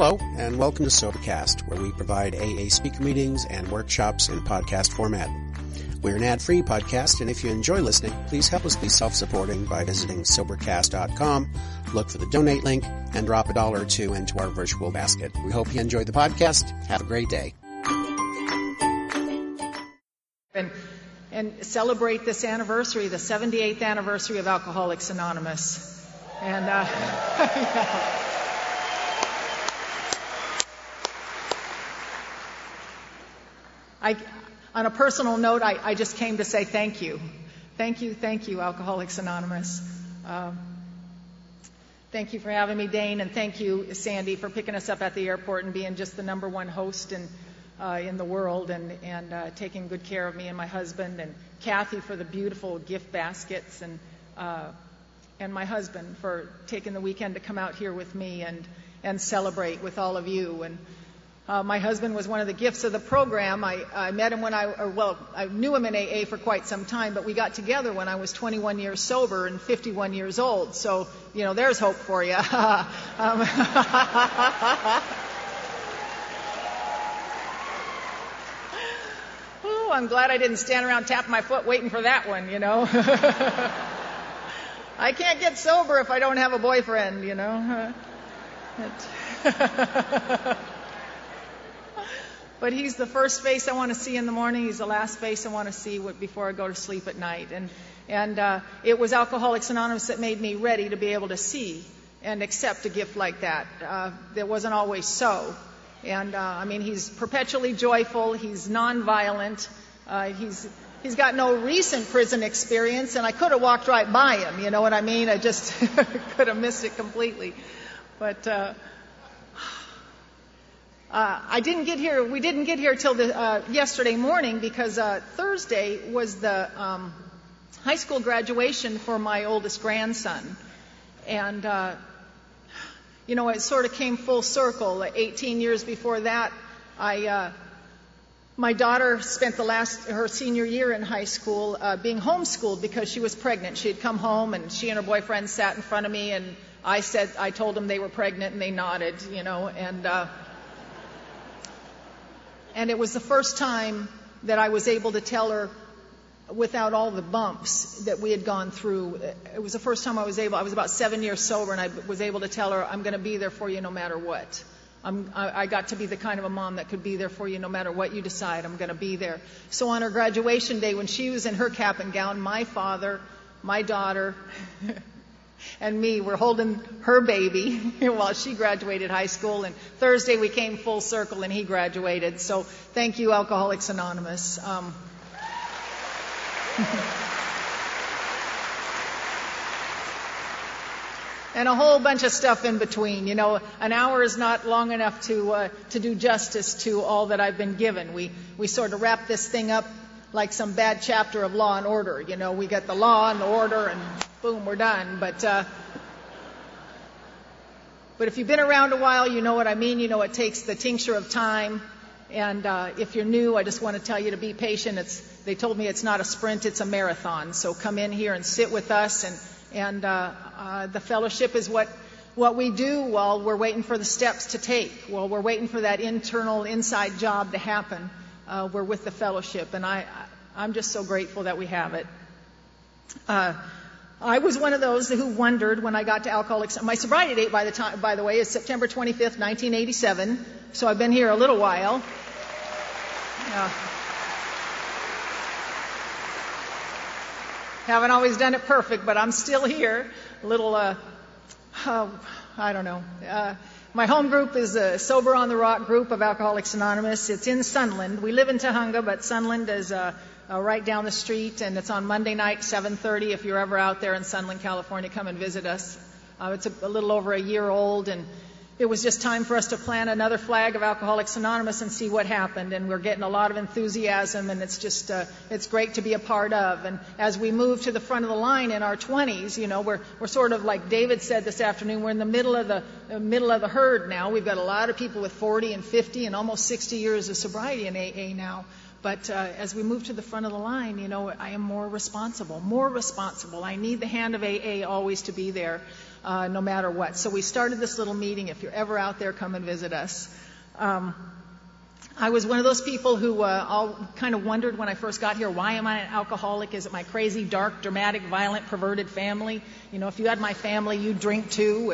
Hello, and welcome to SoberCast, where we provide AA speaker meetings and workshops in podcast format. We're an ad-free podcast, and if you enjoy listening, please help us be self-supporting by visiting SoberCast.com, look for the donate link, and drop $1 or $2 into our virtual basket. We hope you enjoyed the podcast. Have a great day. And celebrate this anniversary, the 78th anniversary of Alcoholics Anonymous. And yeah. On a personal note, I just came to say thank you. Thank you, Alcoholics Anonymous. Thank you for having me, Dane, and thank you, Sandy, for picking us up at the airport and being just the number one host in the world and taking good care of me and my husband, and Kathy for the beautiful gift baskets, and my husband for taking the weekend to come out here with me and celebrate with all of you. And my husband was one of the gifts of the program. I met him I knew him in AA for quite some time, but we got together when I was 21 years sober and 51 years old. So, you know, there's hope for you. Ooh, I'm glad I didn't stand around tapping my foot waiting for that one, you know. I can't get sober if I don't have a boyfriend, you know. But he's the first face I want to see in the morning. He's the last face I want to see before I go to sleep at night. And it was Alcoholics Anonymous that made me ready to be able to see and accept a gift like that. That wasn't always so. And I mean, he's perpetually joyful. He's nonviolent. He's got no recent prison experience, and I could have walked right by him. You know what I mean? I just could have missed it completely. But I didn't get here. We didn't get here till yesterday morning because Thursday was the high school graduation for my oldest grandson, and you know, it sort of came full circle. 18 years before that, my daughter spent her senior year in high school being homeschooled because she was pregnant. She had come home, and she and her boyfriend sat in front of me, and I told them they were pregnant, and they nodded, you know, And it was the first time that I was able to tell her without all the bumps that we had gone through. It was the first time I was about 7 years sober, and I was able to tell her, I'm going to be there for you no matter what. I got to be the kind of a mom that could be there for you no matter what you decide. I'm going to be there. So on her graduation day, when she was in her cap and gown, my father, my daughter, and me were holding her baby while she graduated high school. And Thursday we came full circle, and he graduated. So thank you, Alcoholics Anonymous. And a whole bunch of stuff in between. You know, an hour is not long enough to do justice to all that I've been given. We sort of wrap this thing up like some bad chapter of Law and Order. You know, we got the law and the order, and boom, we're done. But if you've been around a while, you know what I mean. You know, it takes the tincture of time. And if you're new, I just want to tell you to be patient. They told me it's not a sprint, it's a marathon. So come in here and sit with us. And the fellowship is what we do while we're waiting for the steps to take, while we're waiting for that internal inside job to happen. We're with the fellowship, and I'm just so grateful that we have it. I was one of those who wondered when I got to Alcoholics. My sobriety date, by the way, is September 25th, 1987. So I've been here a little while. Haven't always done it perfect, but I'm still here. A little, I don't know. My home group is a Sober on the Rock group of Alcoholics Anonymous. It's in Sunland. We live in Tahunga, but Sunland is right down the street, and it's on Monday night, 7:30. If you're ever out there in Sunland, California, come and visit us. It's a little over a year old, and it was just time for us to plant another flag of Alcoholics Anonymous and see what happened. And we're getting a lot of enthusiasm, and it's just it's great to be a part of. And as we move to the front of the line in our 20s, you know, we're sort of like David said this afternoon. We're in the middle of the herd now. We've got a lot of people with 40 and 50 and almost 60 years of sobriety in AA now. But as we move to the front of the line, you know, I am more responsible. I need the hand of AA always to be there, no matter what. So we started this little meeting. If you're ever out there, come and visit us. I was one of those people who all kind of wondered when I first got here, why am I an alcoholic? Is it my crazy, dark, dramatic, violent, perverted family? You know, if you had my family, you'd drink too.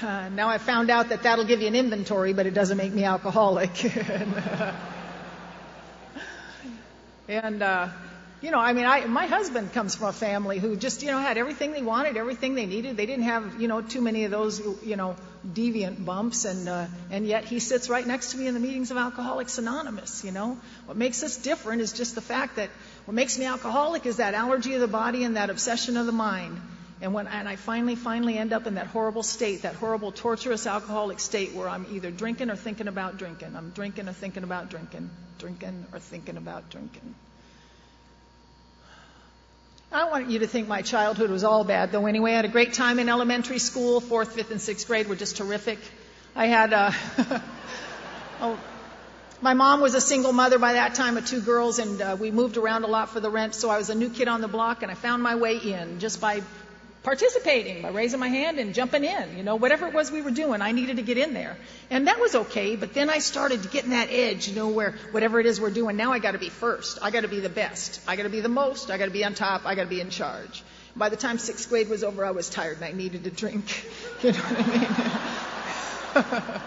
And now I found out that that'll give you an inventory, but it doesn't make me alcoholic. And you know, I mean, my husband comes from a family who just, you know, had everything they wanted, everything they needed. They didn't have, you know, too many of those, you know, deviant bumps. And yet he sits right next to me in the meetings of Alcoholics Anonymous, you know. What makes us different is just the fact that what makes me alcoholic is that allergy of the body and that obsession of the mind. And I finally end up in that horrible state, that horrible, torturous alcoholic state where I'm either drinking or thinking about drinking. I'm drinking or thinking about drinking. Drinking or thinking about drinking. I don't want you to think my childhood was all bad, though. Anyway, I had a great time in elementary school. 4th, 5th, and 6th grade were just terrific. I had my mom was a single mother by that time of 2 girls, and we moved around a lot for the rent, so I was a new kid on the block, and I found my way in just by participating, by raising my hand and jumping in. You know, whatever it was we were doing, I needed to get in there. And that was okay, but then I started to get in that edge, you know, where whatever it is we're doing, now I got to be first. I got to be the best. I got to be the most. I got to be on top. I got to be in charge. By the time 6th grade was over, I was tired and I needed to drink. You know what I mean?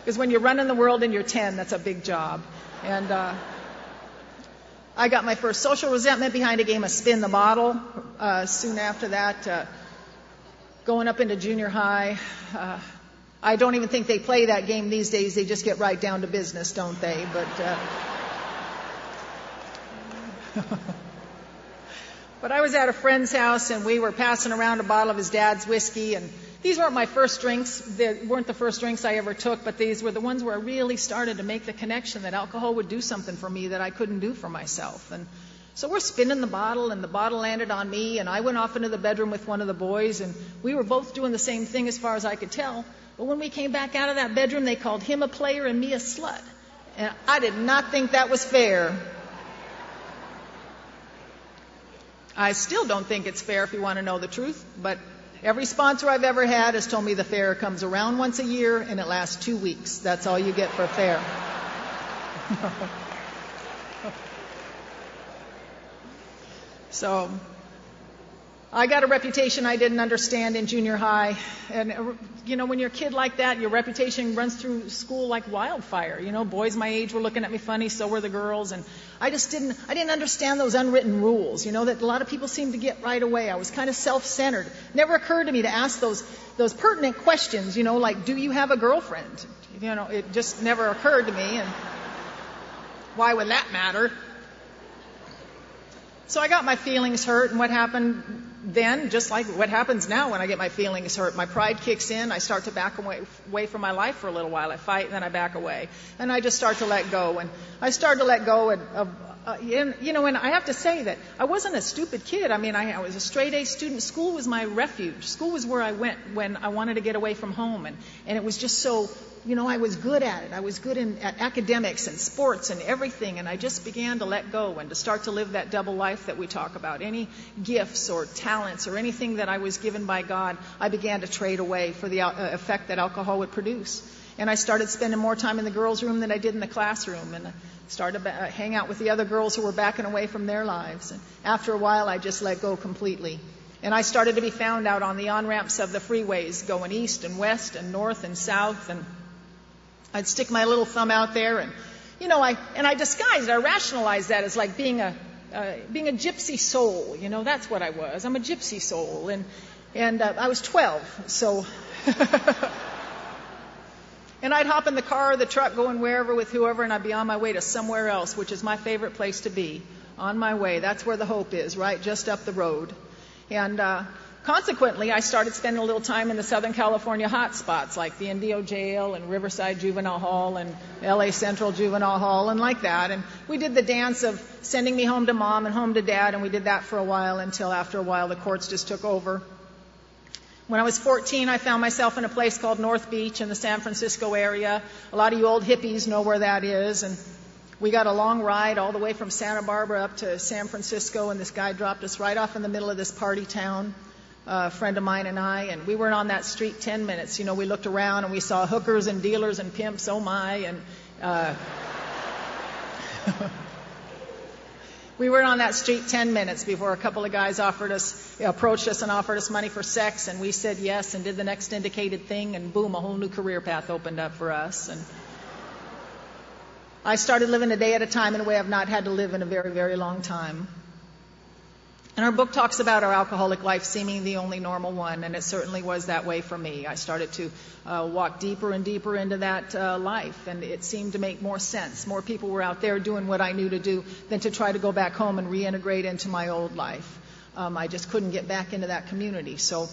Because when you're running the world and you're 10, that's a big job. And I got my first social resentment behind a game of Spin the Bottle. Soon after that, going up into junior high, I don't even think they play that game these days. They just get right down to business, don't they? But but I was at a friend's house, and we were passing around a bottle of his dad's whiskey, and these weren't my first drinks. They weren't the first drinks I ever took, but these were the ones where I really started to make the connection that alcohol would do something for me that I couldn't do for myself. And so we're spinning the bottle, and the bottle landed on me, and I went off into the bedroom with one of the boys, and we were both doing the same thing as far as I could tell. But when we came back out of that bedroom, they called him a player and me a slut. And I did not think that was fair. I still don't think it's fair, if you want to know the truth, but every sponsor I've ever had has told me the fair comes around once a year, and it lasts 2 weeks. That's all you get for fair. So I got a reputation I didn't understand in junior high. And, you know, when you're a kid like that, your reputation runs through school like wildfire. You know, boys my age were looking at me funny, so were the girls. And I just didn't understand those unwritten rules, you know, that a lot of people seem to get right away. I was kind of self-centered. Never occurred to me to ask those pertinent questions, you know, like, do you have a girlfriend? You know, it just never occurred to me. And why would that matter? So I got my feelings hurt, and what happened then, just like what happens now when I get my feelings hurt, my pride kicks in. I start to back away from my life for a little while. I fight, and then I back away. And I just start to let go. And I started to let go and you know, and I have to say that I wasn't a stupid kid. I mean, I was a straight-A student. School was my refuge. School was where I went when I wanted to get away from home. And it was just so, you know, I was good at it. I was good at academics and sports and everything. And I just began to let go and to start to live that double life that we talk about. Any gifts or talents or anything that I was given by God, I began to trade away for the effect that alcohol would produce. And I started spending more time in the girls' room than I did in the classroom, and I started to hang out with the other girls who were backing away from their lives. And after a while, I just let go completely. And I started to be found out on the on-ramps of the freeways, going east and west and north and south. And I'd stick my little thumb out there, and, you know, I rationalized that as like being a gypsy soul. You know, that's what I was. I'm a gypsy soul. And I was 12, so... And I'd hop in the car or the truck going wherever with whoever, and I'd be on my way to somewhere else, which is my favorite place to be. On my way. That's where the hope is, right? Just up the road. And consequently, I started spending a little time in the Southern California hot spots, like the Indio Jail and Riverside Juvenile Hall and LA Central Juvenile Hall and like that. And we did the dance of sending me home to mom and home to dad, and we did that for a while until after a while the courts just took over. When I was 14, I found myself in a place called North Beach in the San Francisco area. A lot of you old hippies know where that is. And We got a long ride all the way from Santa Barbara up to San Francisco, and this guy dropped us right off in the middle of this party town, a friend of mine and I, and we weren't on that street 10 minutes. You know, we looked around and we saw hookers and dealers and pimps, oh my, and we weren't on that street 10 minutes before a couple of guys approached us and offered us money for sex, and we said yes and did the next indicated thing, and boom, a whole new career path opened up for us. And I started living a day at a time in a way I've not had to live in a very, very long time. And our book talks about our alcoholic life seeming the only normal one, and it certainly was that way for me. I started to walk deeper and deeper into that life, and it seemed to make more sense. More people were out there doing what I knew to do than to try to go back home and reintegrate into my old life. I just couldn't get back into that community, so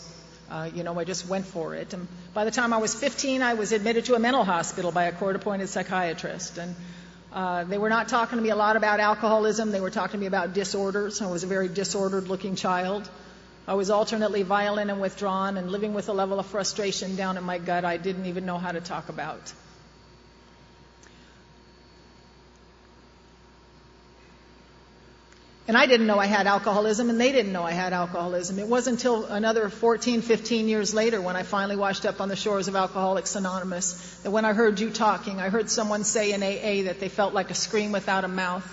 I just went for it. And by the time I was 15, I was admitted to a mental hospital by a court-appointed psychiatrist, and they were not talking to me a lot about alcoholism. They were talking to me about disorders. I was a very disordered-looking child. I was alternately violent and withdrawn and living with a level of frustration down in my gut I didn't even know how to talk about. And I didn't know I had alcoholism, and they didn't know I had alcoholism. It wasn't until another 14, 15 years later when I finally washed up on the shores of Alcoholics Anonymous that when I heard you talking, I heard someone say in AA that they felt like a scream without a mouth.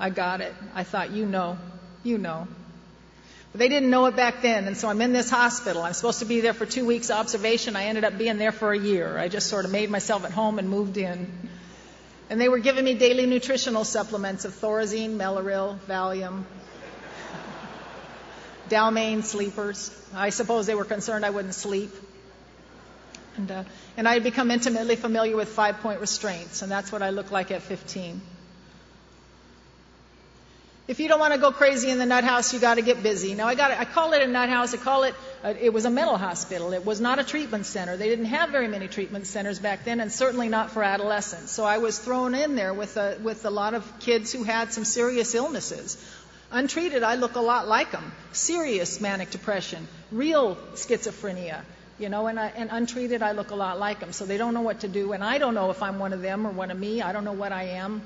I got it. I thought, you know. But they didn't know it back then, and so I'm in this hospital. I'm supposed to be there for 2 weeks observation. I ended up being there for a year. I just sort of made myself at home and moved in. And they were giving me daily nutritional supplements of Thorazine, Mellaril, Valium, Dalmane sleepers. I suppose they were concerned I wouldn't sleep. And I had become intimately familiar with 5-point restraints, and that's what I looked like at 15. If you don't want to go crazy in the nut house, you got to get busy. Now, I call it a nut house. I call it, it was a mental hospital. It was not a treatment center. They didn't have very many treatment centers back then, and certainly not for adolescents. So I was thrown in there with a lot of kids who had some serious illnesses. Untreated, I look a lot like them. Serious manic depression, real schizophrenia, and untreated, I look a lot like them. So they don't know what to do, and I don't know if I'm one of them or one of me. I don't know what I am.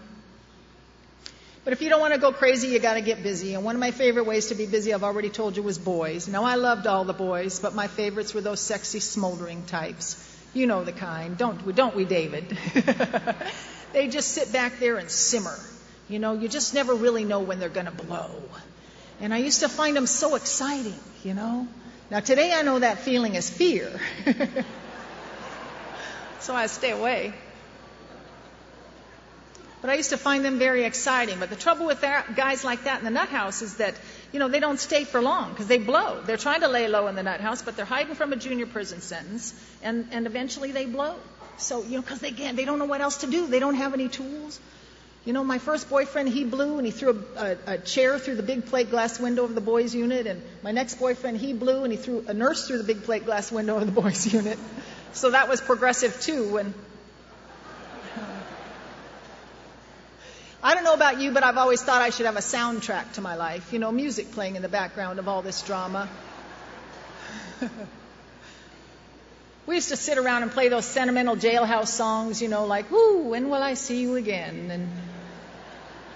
But if you don't want to go crazy, you got to get busy. And one of my favorite ways to be busy, I've already told you, was boys. Now, I loved all the boys, but my favorites were those sexy, smoldering types. You know the kind. Don't we, David? They just sit back there and simmer. You just never really know when they're going to blow. And I used to find them so exciting, Now, today I know that feeling is fear. So I stay away. But I used to find them very exciting. But the trouble with guys like that in the nut house is that, they don't stay for long because they blow. They're trying to lay low in the nut house, but they're hiding from a junior prison sentence, and eventually they blow. So, because they don't know what else to do. They don't have any tools. My first boyfriend, he blew, and he threw a chair through the big plate glass window of the boys' unit. And my next boyfriend, he blew, and he threw a nurse through the big plate glass window of the boys' unit. So that was progressive, too, and I don't know about you, but I've always thought I should have a soundtrack to my life. Music playing in the background of all this drama. We used to sit around and play those sentimental jailhouse songs, like, "Ooh, when will I see you again?" And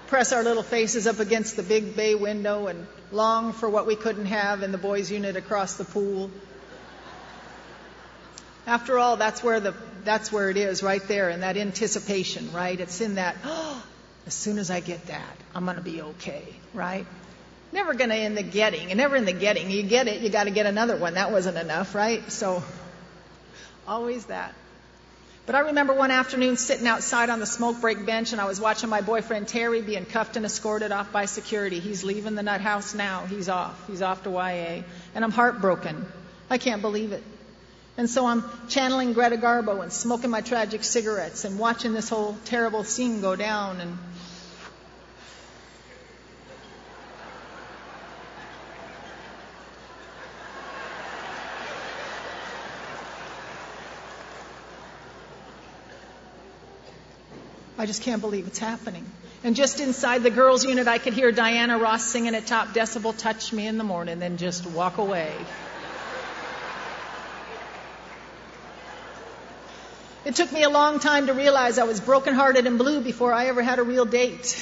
press our little faces up against the big bay window and long for what we couldn't have in the boys' unit across the pool. After all, that's where it is, right there, in that anticipation, right? It's in that, as soon as I get that, I'm going to be okay, right? Never going to end the getting. And never in the getting. You get it, you got to get another one. That wasn't enough, right? So always that. But I remember one afternoon sitting outside on the smoke break bench, and I was watching my boyfriend Terry being cuffed and escorted off by security. He's leaving the nut house now. He's off. He's off to YA. And I'm heartbroken. I can't believe it. And so I'm channeling Greta Garbo and smoking my tragic cigarettes and watching this whole terrible scene go down, and I just can't believe it's happening. And just inside the girls' unit, I could hear Diana Ross singing at top decibel, "Touch me in the morning, then just walk away." It took me a long time to realize I was brokenhearted and blue before I ever had a real date.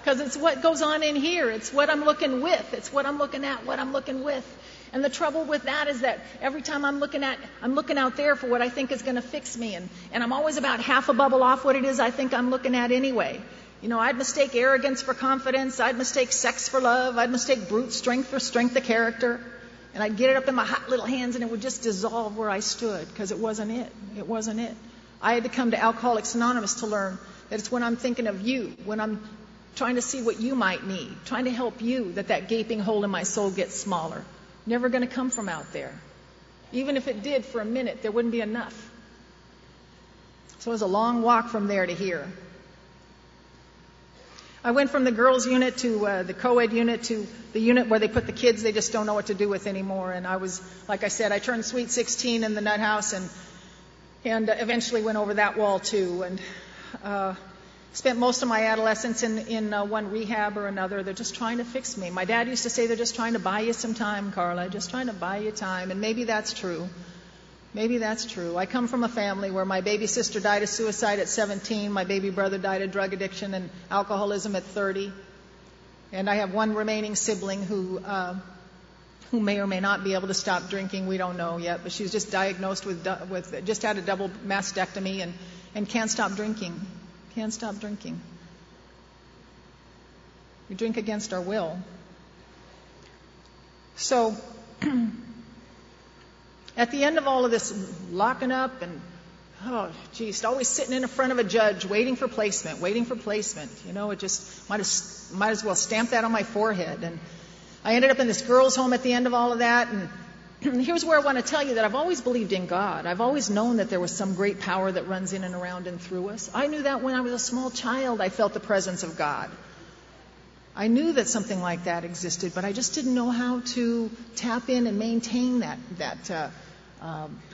Because it's what goes on in here. It's what I'm looking with. It's what I'm looking at, what I'm looking with. And the trouble with that is that every time I'm looking out there for what I think is going to fix me. And I'm always about half a bubble off what it is I think I'm looking at anyway. You know, I'd mistake arrogance for confidence. I'd mistake sex for love. I'd mistake brute strength for strength of character. And I'd get it up in my hot little hands and it would just dissolve where I stood because it wasn't it. It wasn't it. I had to come to Alcoholics Anonymous to learn that it's when I'm thinking of you, when I'm trying to see what you might need, trying to help you, that gaping hole in my soul gets smaller. Never going to come from out there. Even if it did for a minute, there wouldn't be enough. So it was a long walk from there to here. I went from the girls' unit to the co-ed unit to the unit where they put the kids they just don't know what to do with anymore. And I was, like I said, I turned sweet 16 in the nut house and eventually went over that wall too. And spent most of my adolescence in one rehab or another. They're just trying to fix me. My dad used to say they're just trying to buy you some time, Carla, just trying to buy you time. And maybe that's true. Maybe that's true. I come from a family where my baby sister died of suicide at 17. My baby brother died of drug addiction and alcoholism at 30. And I have one remaining sibling who may or may not be able to stop drinking. We don't know yet, but she was just diagnosed with just had a double mastectomy and can't stop drinking. Can't stop drinking. We drink against our will. So... At the end of all of this locking up and, oh, geez, always sitting in front of a judge waiting for placement. You know, it just might as well stamp that on my forehead. And I ended up in this girls' home at the end of all of that. And here's where I want to tell you that I've always believed in God. I've always known that there was some great power that runs in and around and through us. I knew that when I was a small child, I felt the presence of God. I knew that something like that existed, but I just didn't know how to tap in and maintain that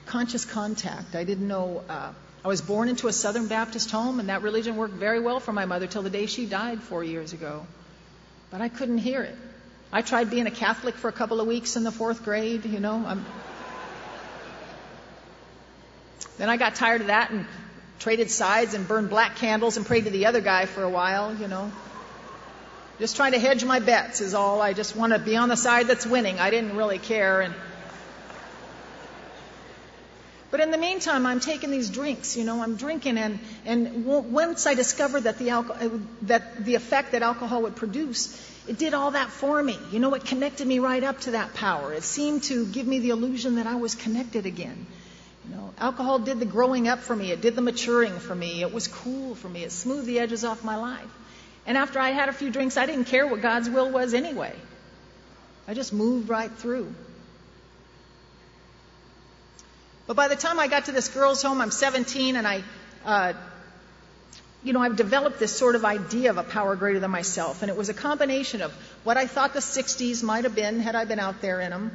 conscious contact. I didn't know. I was born into a Southern Baptist home, and that religion worked very well for my mother till the day she died 4 years ago. But I couldn't hear it. I tried being a Catholic for a couple of weeks in the fourth grade. You know, then I got tired of that and traded sides and burned black candles and prayed to the other guy for a while. You know, just trying to hedge my bets is all. I just want to be on the side that's winning. I didn't really care. But in the meantime, I'm taking these drinks, you know, I'm drinking. And once I discovered that the effect that alcohol would produce, it did all that for me. You know, it connected me right up to that power. It seemed to give me the illusion that I was connected again. You know, alcohol did the growing up for me. It did the maturing for me. It was cool for me. It smoothed the edges off my life. And after I had a few drinks, I didn't care what God's will was anyway. I just moved right through. But by the time I got to this girls' home, I'm 17, and I've developed this sort of idea of a power greater than myself. And it was a combination of what I thought the 60s might have been had I been out there in them.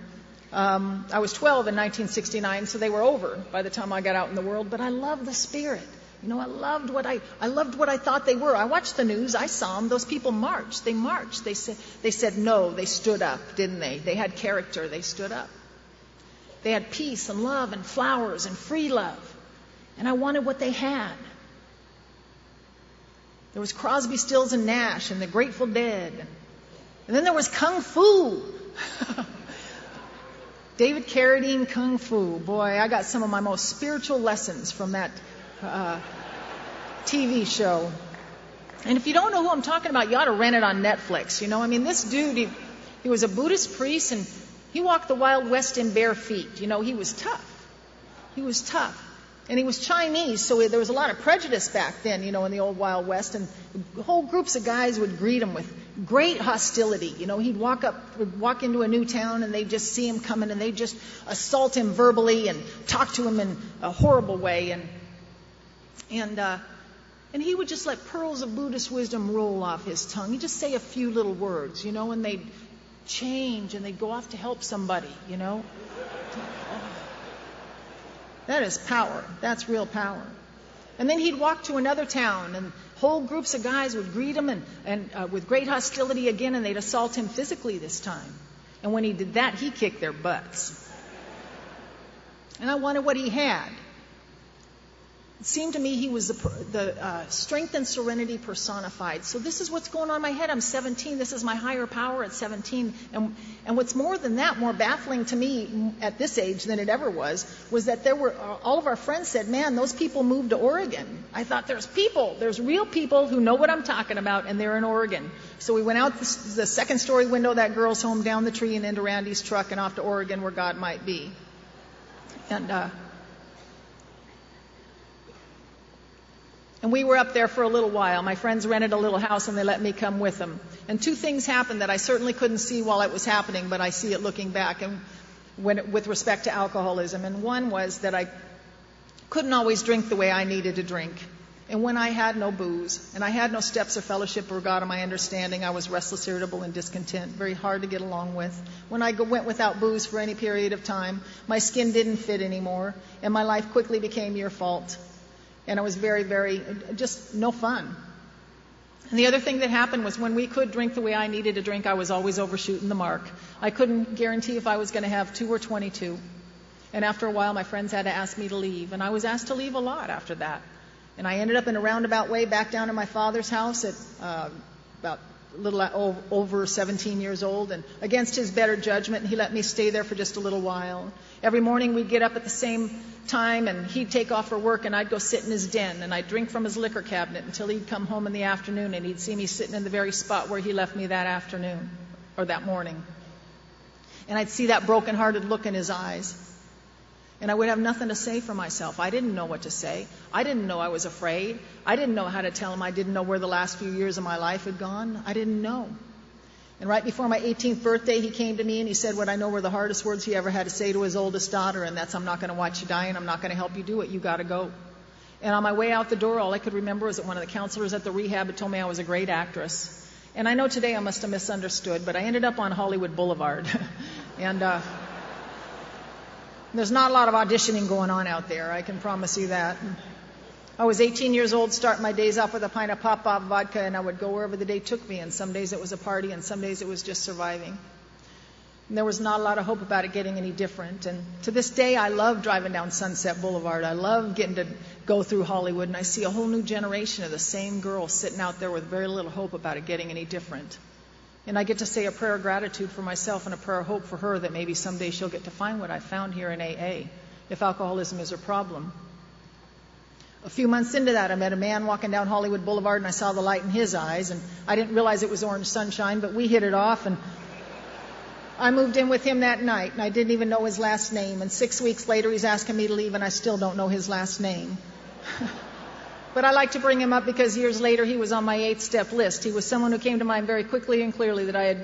I was 12 in 1969, so they were over by the time I got out in the world. But I loved the spirit. You know, I loved what I thought they were. I watched the news. I saw them. Those people marched. They marched. They said no. They stood up, didn't they? They had character. They stood up. They had peace and love and flowers and free love. And I wanted what they had. There was Crosby, Stills, and Nash and the Grateful Dead. And then there was Kung Fu. David Carradine, Kung Fu. Boy, I got some of my most spiritual lessons from that TV show. And if you don't know who I'm talking about, you ought to rent it on Netflix. You know, I mean, this dude, he was a Buddhist priest, and he walked the Wild West in bare feet. You know, he was tough. He was tough. And he was Chinese, so there was a lot of prejudice back then, you know, in the old Wild West. And whole groups of guys would greet him with great hostility. You know, he'd walk into a new town, and they'd just see him coming, and they'd just assault him verbally and talk to him in a horrible way. And he would just let pearls of Buddhist wisdom roll off his tongue. He'd just say a few little words, you know, and they'd change and they'd go off to help somebody, you know. That is power. That's real power. And then he'd walk to another town and whole groups of guys would greet him and with great hostility again, and they'd assault him physically this time. And when he did that, he kicked their butts. And I wondered what he had. It seemed to me he was the strength and serenity personified. So this is what's going on in my head. I'm 17. This is my higher power at 17. And what's more than that, more baffling to me at this age than it ever was that there were all of our friends said, man, those people moved to Oregon. I thought there's real people who know what I'm talking about, and they're in Oregon. So we went out the second story window of that girl's home, down the tree, and into Randy's truck, and off to Oregon where God might be. And we were up there for a little while. My friends rented a little house, and they let me come with them. And two things happened that I certainly couldn't see while it was happening, but I see it looking back, and with respect to alcoholism. And one was that I couldn't always drink the way I needed to drink. And when I had no booze, and I had no steps of fellowship or God in my understanding, I was restless, irritable, and discontent, very hard to get along with. When I went without booze for any period of time, my skin didn't fit anymore, and my life quickly became your fault. And I was very, very, just no fun. And the other thing that happened was when we could drink the way I needed to drink, I was always overshooting the mark. I couldn't guarantee if I was going to have 2 or 22. And after a while, my friends had to ask me to leave. And I was asked to leave a lot after that. And I ended up in a roundabout way back down to my father's house at about a little over 17 years old. And against his better judgment, he let me stay there for just a little while. Every morning we'd get up at the same time, and he'd take off for work, and I'd go sit in his den, and I'd drink from his liquor cabinet until he'd come home in the afternoon, and he'd see me sitting in the very spot where he left me that afternoon or that morning. And I'd see that broken-hearted look in his eyes, and I would have nothing to say for myself. I didn't know what to say. I didn't know I was afraid. I didn't know how to tell him I didn't know where the last few years of my life had gone. I didn't know. And right before my 18th birthday, he came to me and he said what I know were the hardest words he ever had to say to his oldest daughter, and that's, I'm not going to watch you die, and I'm not going to help you do it. You got to go. And on my way out the door, all I could remember was that one of the counselors at the rehab had told me I was a great actress. And I know today I must have misunderstood, but I ended up on Hollywood Boulevard. There's not a lot of auditioning going on out there, I can promise you that. I was 18 years old, starting my days off with a pint of Popov vodka, and I would go wherever the day took me, and some days it was a party, and some days it was just surviving. And there was not a lot of hope about it getting any different. And to this day, I love driving down Sunset Boulevard. I love getting to go through Hollywood, and I see a whole new generation of the same girls sitting out there with very little hope about it getting any different. And I get to say a prayer of gratitude for myself and a prayer of hope for her that maybe someday she'll get to find what I found here in AA, if alcoholism is her problem. A few months into that, I met a man walking down Hollywood Boulevard, and I saw the light in his eyes, and I didn't realize it was orange sunshine, but we hit it off, and I moved in with him that night, and I didn't even know his last name, and 6 weeks later, he's asking me to leave, and I still don't know his last name. But I like to bring him up because years later he was on my 8-step list. He was someone who came to mind very quickly and clearly that I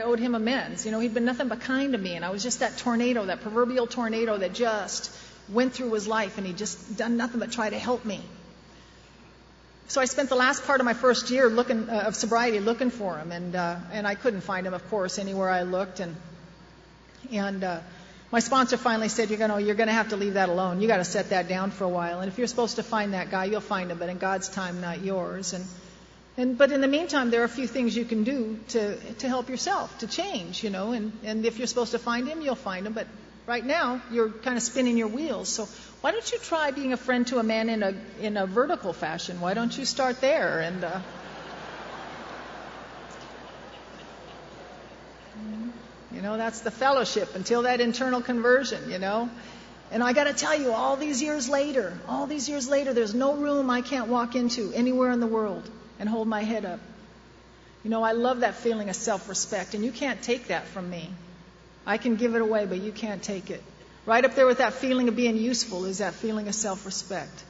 owed him amends. You know, he'd been nothing but kind to me, and I was just that tornado, that proverbial tornado that just went through his life, and he'd just done nothing but try to help me. So I spent the last part of my first year of sobriety looking for him, and I couldn't find him, of course, anywhere I looked. And my sponsor finally said, you're going to have to leave that alone. You've got to set that down for a while. And if you're supposed to find that guy, you'll find him, but in God's time, not yours. But in the meantime, there are a few things you can do to help yourself, to change, And if you're supposed to find him, you'll find him. But right now, you're kind of spinning your wheels. So why don't you try being a friend to a man in a vertical fashion? Why don't you start there? That's the fellowship until that internal conversion, And I got to tell you, all these years later, there's no room I can't walk into anywhere in the world and hold my head up. I love that feeling of self-respect, and you can't take that from me. I can give it away, but you can't take it. Right up there with that feeling of being useful is that feeling of self-respect.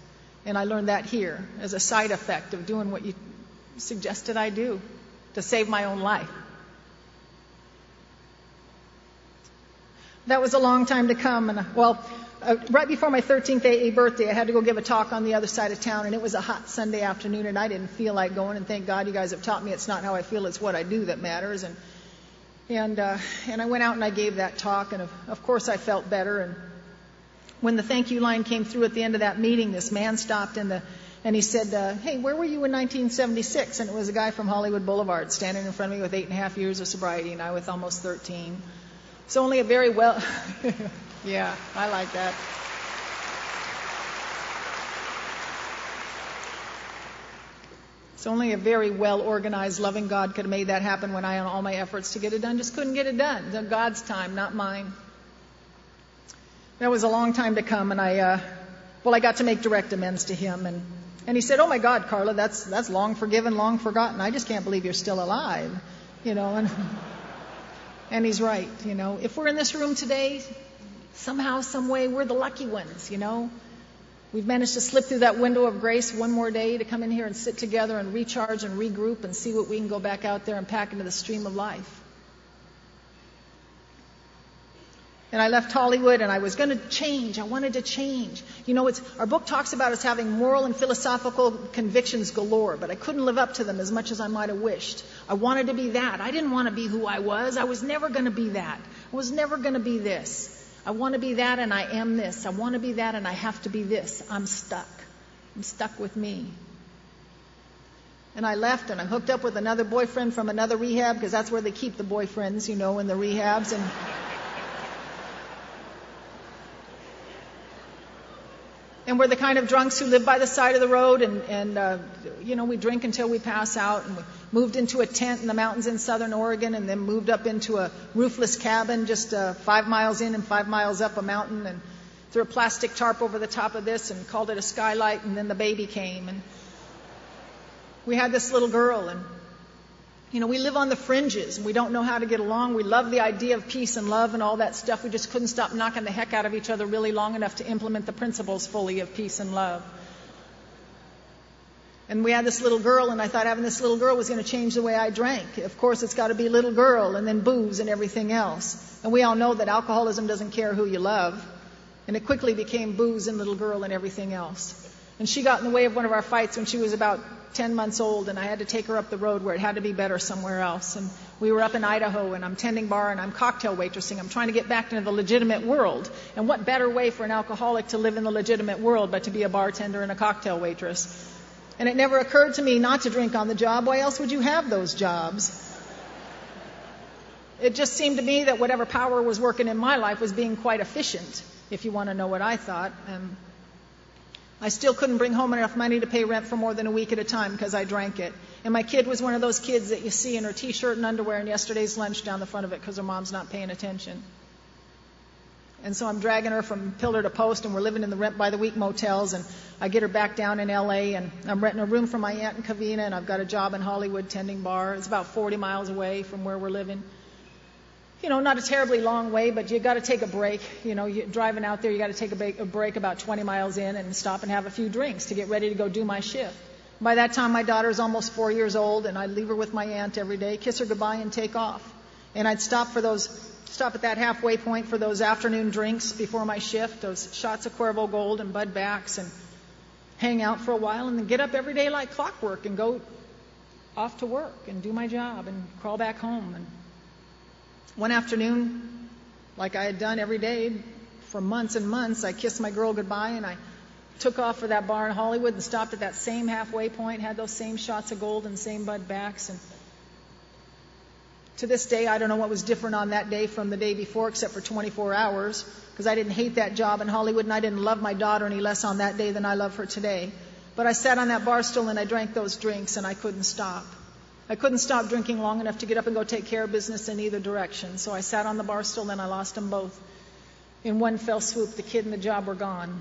And I learned that here as a side effect of doing what you suggested I do to save my own life. That was a long time to come, and right before my 13th AA birthday, I had to go give a talk on the other side of town, and it was a hot Sunday afternoon, and I didn't feel like going, and thank God you guys have taught me it's not how I feel, it's what I do that matters, and I went out and I gave that talk, and of course I felt better, and when the thank you line came through at the end of that meeting, this man stopped, and he said, hey, where were you in 1976? And it was a guy from Hollywood Boulevard standing in front of me with 8.5 years of sobriety, and I with almost 13. It's only a very well Yeah, I like that. It's only a very well-organized, loving God could have made that happen when I, on all my efforts to get it done, just couldn't get it done. It's God's time, not mine. That was a long time to come, and I got to make direct amends to him. And he said, oh, my God, Carla, that's long forgiven, long forgotten. I just can't believe you're still alive, you know. And he's right, you know. If we're in this room today, somehow, some way, we're the lucky ones, you know. We've managed to slip through that window of grace one more day to come in here and sit together and recharge and regroup and see what we can go back out there and pack into the stream of life. And I left Hollywood, and I was going to change. I wanted to change. You know, our book talks about us having moral and philosophical convictions galore, but I couldn't live up to them as much as I might have wished. I wanted to be that. I didn't want to be who I was. I was never going to be that. I was never going to be this. I want to be that, and I am this. I want to be that, and I have to be this. I'm stuck. I'm stuck with me. And I left, and I hooked up with another boyfriend from another rehab, because that's where they keep the boyfriends, you know, in the rehabs. And and we're the kind of drunks who live by the side of the road, and you know, we drink until we pass out. And we moved into a tent in the mountains in Southern Oregon, and then moved up into a roofless cabin just 5 miles in and 5 miles up a mountain, and threw a plastic tarp over the top of this and called it a skylight. And then the baby came, and we had this little girl. And you know, we live on the fringes, and we don't know how to get along. We love the idea of peace and love and all that stuff. We just couldn't stop knocking the heck out of each other really long enough to implement the principles fully of peace and love. And we had this little girl, and I thought having this little girl was going to change the way I drank. Of course, it's got to be little girl and then booze and everything else. And we all know that alcoholism doesn't care who you love. And it quickly became booze and little girl and everything else. And she got in the way of one of our fights when she was about 10 months old, and I had to take her up the road where it had to be better somewhere else. And we were up in Idaho, and I'm tending bar, and I'm cocktail waitressing. I'm trying to get back into the legitimate world. And what better way for an alcoholic to live in the legitimate world but to be a bartender and a cocktail waitress? And it never occurred to me not to drink on the job. Why else would you have those jobs? It just seemed to me that whatever power was working in my life was being quite efficient, if you want to know what I thought. And I still couldn't bring home enough money to pay rent for more than a week at a time because I drank it. And my kid was one of those kids that you see in her T-shirt and underwear and yesterday's lunch down the front of it because her mom's not paying attention. And so I'm dragging her from pillar to post, and we're living in the rent-by-the-week motels. And I get her back down in L.A., and I'm renting a room from my aunt in Covina, and I've got a job in Hollywood tending bar. It's about 40 miles away from where we're living. You know, not a terribly long way, but you got to take a break. You know, you're driving out there, you got to take a break about 20 miles in and stop and have a few drinks to get ready to go do my shift. By that time, my daughter's almost 4 years old, and I'd leave her with my aunt every day, kiss her goodbye, and take off. And I'd stop at that halfway point for those afternoon drinks before my shift, those shots of Cuervo Gold and Bud Backs, and hang out for a while, and then get up every day like clockwork and go off to work and do my job and crawl back home. And one afternoon, like I had done every day for months and months, I kissed my girl goodbye, and I took off for that bar in Hollywood and stopped at that same halfway point, had those same shots of gold and same Bud Backs. And to this day, I don't know what was different on that day from the day before, except for 24 hours, because I didn't hate that job in Hollywood, and I didn't love my daughter any less on that day than I love her today. But I sat on that bar stool, and I drank those drinks, and I couldn't stop. I couldn't stop drinking long enough to get up and go take care of business in either direction. So I sat on the bar stool, and I lost them both. In one fell swoop, the kid and the job were gone.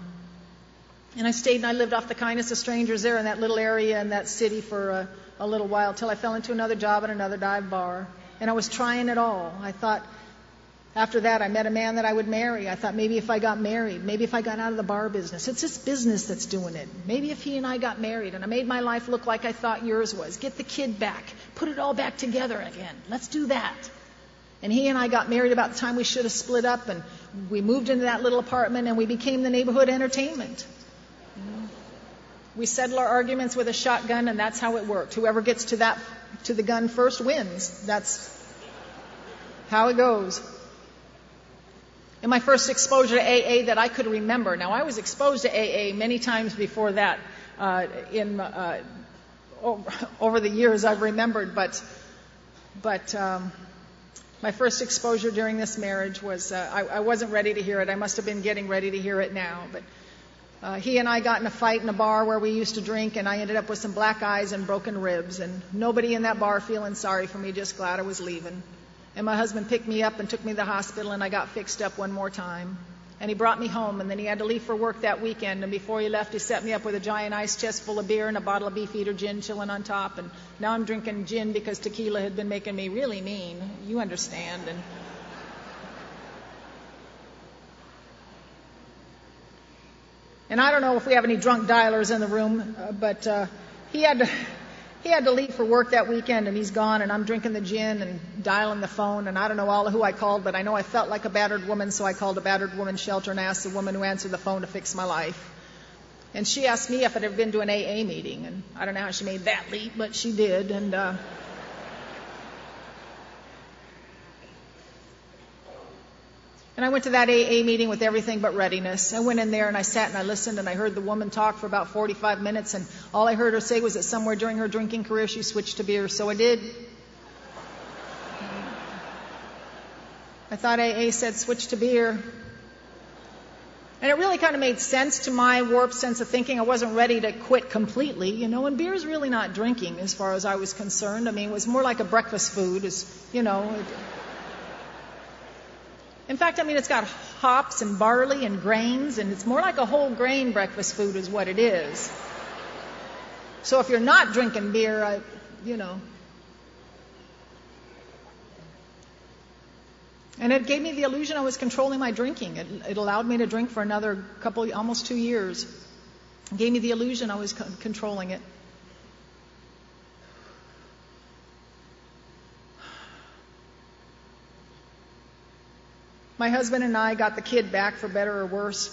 And I stayed, and I lived off the kindness of strangers there in that little area and that city for a little while, till I fell into another job at another dive bar. And I was trying it all. I thought, after that, I met a man that I would marry. I thought, maybe if I got married, maybe if I got out of the bar business. It's this business that's doing it. Maybe if he and I got married, and I made my life look like I thought yours was. Get the kid back. Put it all back together again. Let's do that. And he and I got married about the time we should have split up, and we moved into that little apartment, and we became the neighborhood entertainment. We settle our arguments with a shotgun, and that's how it worked. Whoever gets to the gun first wins. That's how it goes. In my first exposure to AA that I could remember. Now, I was exposed to AA many times before that over the years I've remembered, but My first exposure during this marriage was, I wasn't ready to hear it. I must have been getting ready to hear it now. But he and I got in a fight in a bar where we used to drink, and I ended up with some black eyes and broken ribs. And nobody in that bar feeling sorry for me, just glad I was leaving. And my husband picked me up and took me to the hospital, and I got fixed up one more time. And he brought me home, and then he had to leave for work that weekend. And before he left, he set me up with a giant ice chest full of beer and a bottle of Beefeater gin chilling on top. And now I'm drinking gin because tequila had been making me really mean. You understand. And I don't know if we have any drunk dialers in the room, but he had to leave for work that weekend, and he's gone, and I'm drinking the gin and dialing the phone, and I don't know all who I called, but I know I felt like a battered woman, so I called a battered woman shelter and asked the woman who answered the phone to fix my life. And she asked me if I'd ever been to an AA meeting, and I don't know how she made that leap, but she did. And I went to that AA meeting with everything but readiness. I went in there and I sat and I listened and I heard the woman talk for about 45 minutes, and all I heard her say was that somewhere during her drinking career she switched to beer, so I did. I thought AA said switch to beer. And it really kind of made sense to my warped sense of thinking. I wasn't ready to quit completely, you know, and beer's really not drinking as far as I was concerned. I mean, it was more like a breakfast food, as, you know. In fact, I mean, it's got hops and barley and grains, and it's more like a whole grain breakfast food is what it is. So if you're not drinking beer, you know. And it gave me the illusion I was controlling my drinking. It allowed me to drink for another couple, almost 2 years. It gave me the illusion I was controlling it. My husband and I got the kid back, for better or worse.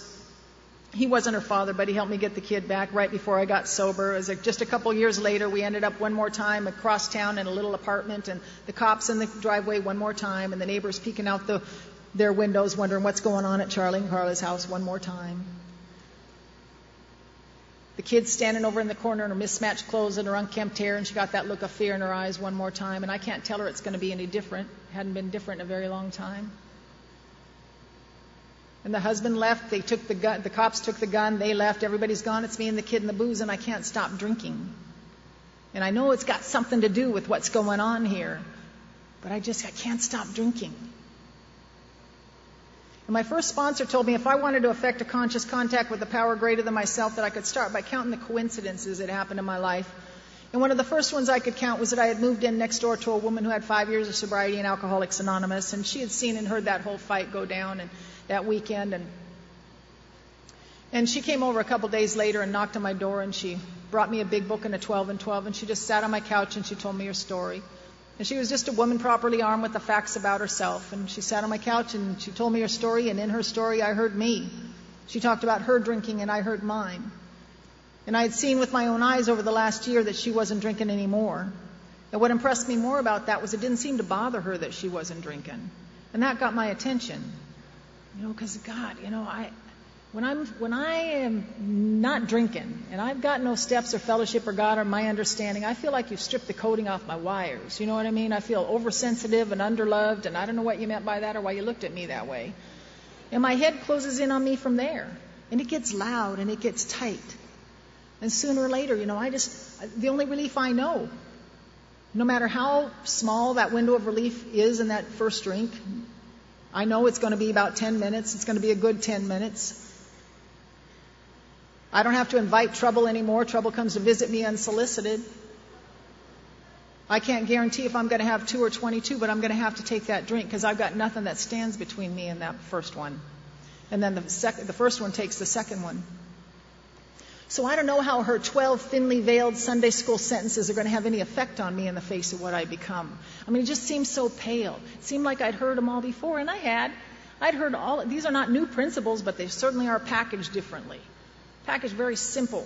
He wasn't her father, but he helped me get the kid back right before I got sober. It was just a couple years later, we ended up one more time across town in a little apartment, and the cops in the driveway one more time, and the neighbors peeking out their windows wondering what's going on at Charlie and Carla's house one more time. The kid's standing over in the corner in her mismatched clothes and her unkempt hair, and she got that look of fear in her eyes one more time, and I can't tell her it's going to be any different. It hadn't been different in a very long time. And the husband left, they took the gun, the cops took the gun, they left, everybody's gone, it's me and the kid and the booze, and I can't stop drinking. And I know it's got something to do with what's going on here, but I can't stop drinking. And my first sponsor told me if I wanted to effect a conscious contact with a power greater than myself, that I could start by counting the coincidences that happened in my life. And one of the first ones I could count was that I had moved in next door to a woman who had 5 years of sobriety in Alcoholics Anonymous, and she had seen and heard that whole fight go down, and that weekend, and she came over a couple days later and knocked on my door, and she brought me a big book and a 12 and 12, and she just sat on my couch and she told me her story. And she was just a woman properly armed with the facts about herself, and she sat on my couch and she told me her story, and in her story I heard me. She talked about her drinking and I heard mine. And I had seen with my own eyes over the last year that she wasn't drinking anymore. And what impressed me more about that was it didn't seem to bother her that she wasn't drinking. And that got my attention. You know, because God, you know, when I am not drinking and I've got no steps or fellowship or God or my understanding, I feel like you've stripped the coating off my wires. You know what I mean? I feel oversensitive and underloved, and I don't know what you meant by that or why you looked at me that way. And my head closes in on me from there, and it gets loud and it gets tight. And sooner or later, you know, the only relief I know, no matter how small that window of relief is in that first drink, I know it's going to be about 10 minutes. It's going to be a good 10 minutes. I don't have to invite trouble anymore. Trouble comes to visit me unsolicited. I can't guarantee if I'm going to have 2 or 22, but I'm going to have to take that drink because I've got nothing that stands between me and that first one. And then the first one takes the second one. So I don't know how her 12 thinly veiled Sunday school sentences are going to have any effect on me in the face of what I become. I mean, it just seems so pale. It seemed like I'd heard them all before, and I had. I'd heard all. These are not new principles, but they certainly are packaged differently. Packaged very simple.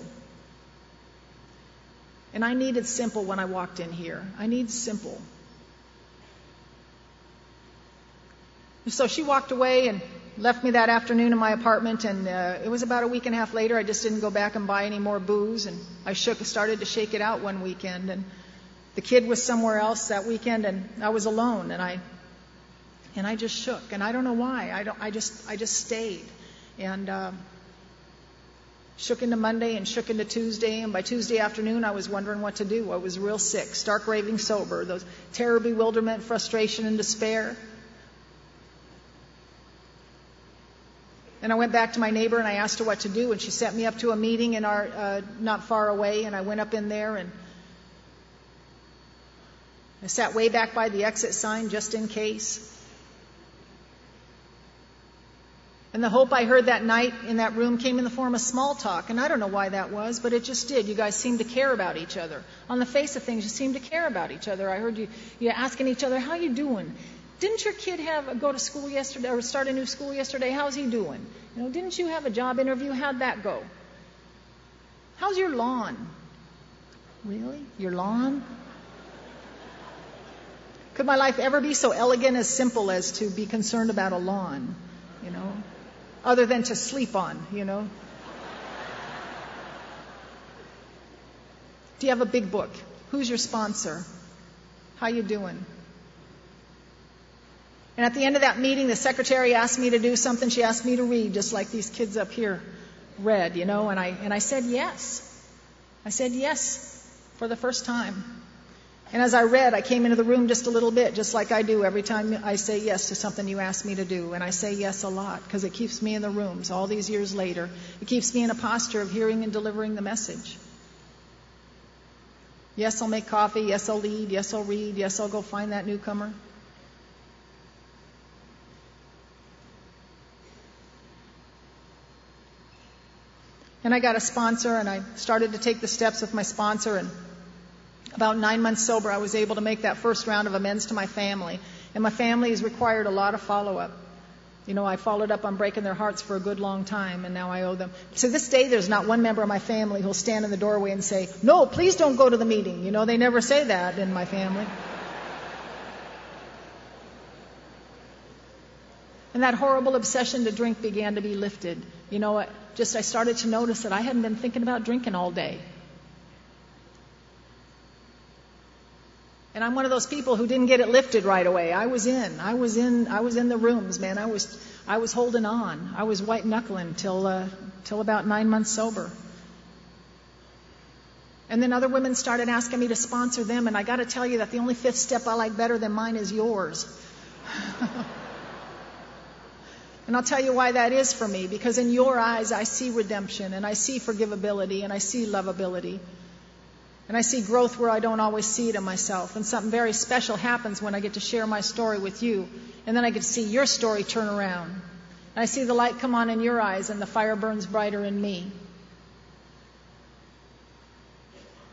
And I needed simple when I walked in here. I need simple. So she walked away and left me that afternoon in my apartment, and it was about a week and a half later. I just didn't go back and buy any more booze, and I started to shake it out one weekend, and the kid was somewhere else that weekend, and I was alone, and I and I just shook, and I don't know why. I just stayed, and shook into Monday and shook into Tuesday, and by Tuesday afternoon I was wondering what to do. I was real sick, stark raving sober, those terror, bewilderment, frustration, and despair. And I went back to my neighbor and I asked her what to do, and she sent me up to a meeting in our not far away, and I went up in there and I sat way back by the exit sign just in case. And the hope I heard that night in that room came in the form of small talk. And I don't know why that was, but it just did. You guys seemed to care about each other. On the face of things, you seemed to care about each other. I heard you asking each other, how you doing? Didn't your kid go to school yesterday or start a new school yesterday? How's he doing? You know, didn't you have a job interview? How'd that go? How's your lawn? Really? Your lawn? Could my life ever be so elegant, as simple as to be concerned about a lawn, you know? Other than to sleep on, you know. Do you have a big book? Who's your sponsor? How you doing? And at the end of that meeting, the secretary asked me to do something. She asked me to read, just like these kids up here read, you know. And I said yes. I said yes for the first time. And as I read, I came into the room just a little bit, just like I do every time I say yes to something you ask me to do. And I say yes a lot, because it keeps me in the rooms all these years later. It keeps me in a posture of hearing and delivering the message. Yes, I'll make coffee. Yes, I'll lead. Yes, I'll read. Yes, I'll go find that newcomer. And I got a sponsor, and I started to take the steps with my sponsor, and about 9 months sober, I was able to make that first round of amends to my family. And my family has required a lot of follow-up. You know, I followed up on breaking their hearts for a good long time, and now I owe them. To this day, there's not one member of my family who'll stand in the doorway and say, no, please don't go to the meeting. You know, they never say that in my family. And that horrible obsession to drink began to be lifted. You know, I started to notice that I hadn't been thinking about drinking all day. And I'm one of those people who didn't get it lifted right away. I was in the rooms, man. I was holding on. I was white knuckling till about 9 months sober. And then other women started asking me to sponsor them, and I got to tell you that the only fifth step I like better than mine is yours. And I'll tell you why that is for me, because in your eyes I see redemption, and I see forgivability, and I see lovability. And I see growth where I don't always see it in myself. And something very special happens when I get to share my story with you. And then I get to see your story turn around. And I see the light come on in your eyes, and the fire burns brighter in me.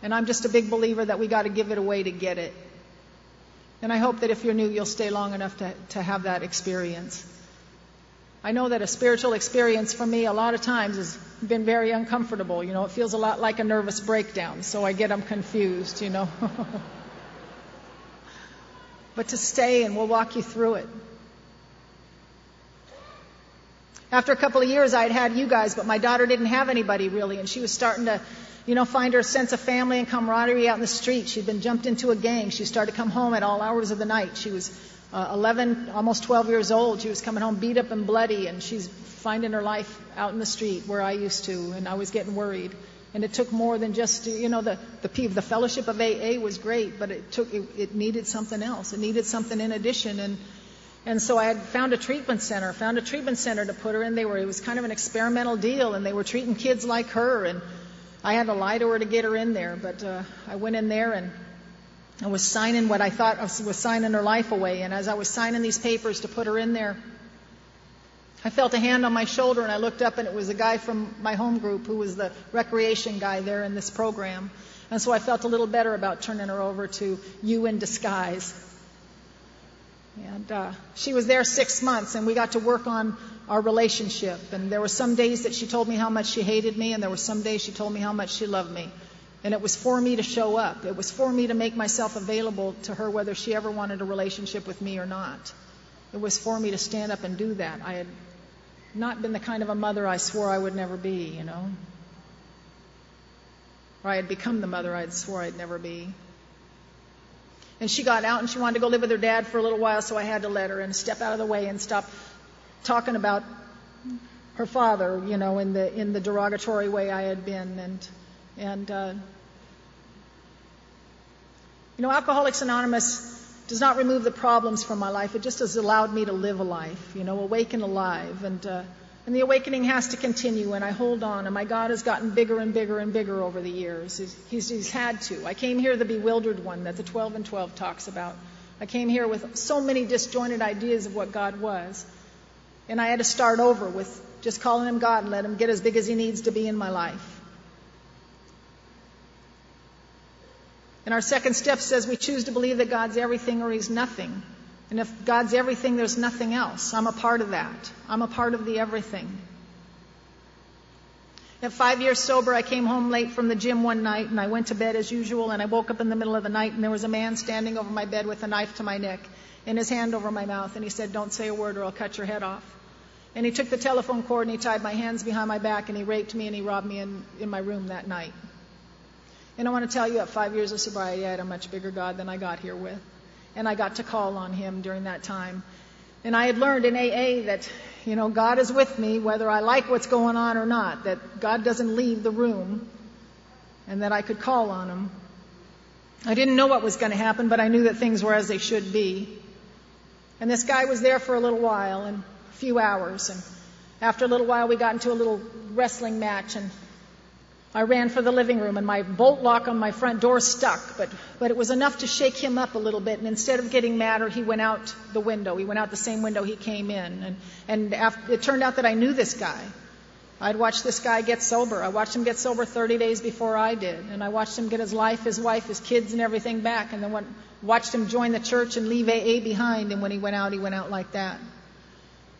And I'm just a big believer that we got to give it away to get it. And I hope that if you're new, you'll stay long enough to have that experience. I know that a spiritual experience for me a lot of times is been very uncomfortable. You know, it feels a lot like a nervous breakdown, so I get them confused, you know. But to stay, and we'll walk you through it. After a couple of years, I had you guys, but my daughter didn't have anybody really, and she was starting to, you know, find her sense of family and camaraderie out in the street. She'd been jumped into a gang. She started to come home at all hours of the night. She was 11, almost 12 years old. She was coming home beat up and bloody, and she's finding her life out in the street where I used to, and I was getting worried. And it took more than just, you know, the fellowship of AA was great, but it needed something else. It needed something in addition, and so I had found a treatment center to put her in. It was kind of an experimental deal, and they were treating kids like her, and I had to lie to her to get her in there, but I went in there, and I was signing what I thought was signing her life away. And as I was signing these papers to put her in there, I felt a hand on my shoulder, and I looked up, and it was a guy from my home group who was the recreation guy there in this program. And so I felt a little better about turning her over to You in Disguise. And she was there 6 months, and we got to work on our relationship. And there were some days that she told me how much she hated me, and there were some days she told me how much she loved me. And it was for me to show up. It was for me to make myself available to her, whether she ever wanted a relationship with me or not. It was for me to stand up and do that. I had not been the kind of a mother I swore I would never be, you know. Or I had become the mother I swore I'd never be. And she got out and she wanted to go live with her dad for a little while, so I had to let her and step out of the way and stop talking about her father, you know, in the derogatory way I had been. And you know, Alcoholics Anonymous does not remove the problems from my life. It just has allowed me to live a life, you know, awake and alive. And the awakening has to continue, and I hold on. And my God has gotten bigger and bigger and bigger over the years. He's had to. I came here the bewildered one that the 12 and 12 talks about. I came here with so many disjointed ideas of what God was. And I had to start over with just calling him God and let him get as big as he needs to be in my life. And our second step says we choose to believe that God's everything or he's nothing. And if God's everything, there's nothing else. I'm a part of that. I'm a part of the everything. At 5 years sober, I came home late from the gym one night, and I went to bed as usual, and I woke up in the middle of the night, and there was a man standing over my bed with a knife to my neck and his hand over my mouth, and he said, "Don't say a word or I'll cut your head off." And he took the telephone cord and he tied my hands behind my back, and he raped me and he robbed me in my room that night. And I want to tell you, at 5 years of sobriety, I had a much bigger God than I got here with. And I got to call on him during that time. And I had learned in AA that, you know, God is with me whether I like what's going on or not, that God doesn't leave the room, and that I could call on him. I didn't know what was going to happen, but I knew that things were as they should be. And this guy was there for a little while, and a few hours. And after a little while, we got into a little wrestling match, and I ran for the living room, and my bolt lock on my front door stuck, but it was enough to shake him up a little bit, and instead of getting madder, he went out the window. He went out the same window he came in, and after, it turned out that I knew this guy. I'd watched this guy get sober. I watched him get sober 30 days before I did, and I watched him get his life, his wife, his kids, and everything back, and then watched him join the church and leave AA behind, and when he went out like that.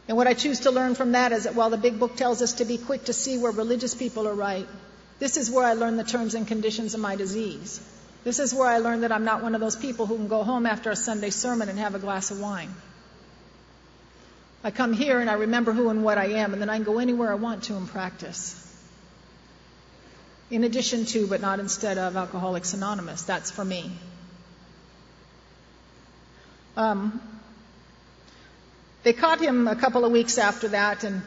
And what I choose to learn from that is that while the big book tells us to be quick to see where religious people are right, this is where I learned the terms and conditions of my disease. This is where I learned that I'm not one of those people who can go home after a Sunday sermon and have a glass of wine. I come here and I remember who and what I am, and then I can go anywhere I want to and practice. In addition to, but not instead of, Alcoholics Anonymous. That's for me. They caught him a couple of weeks after that, and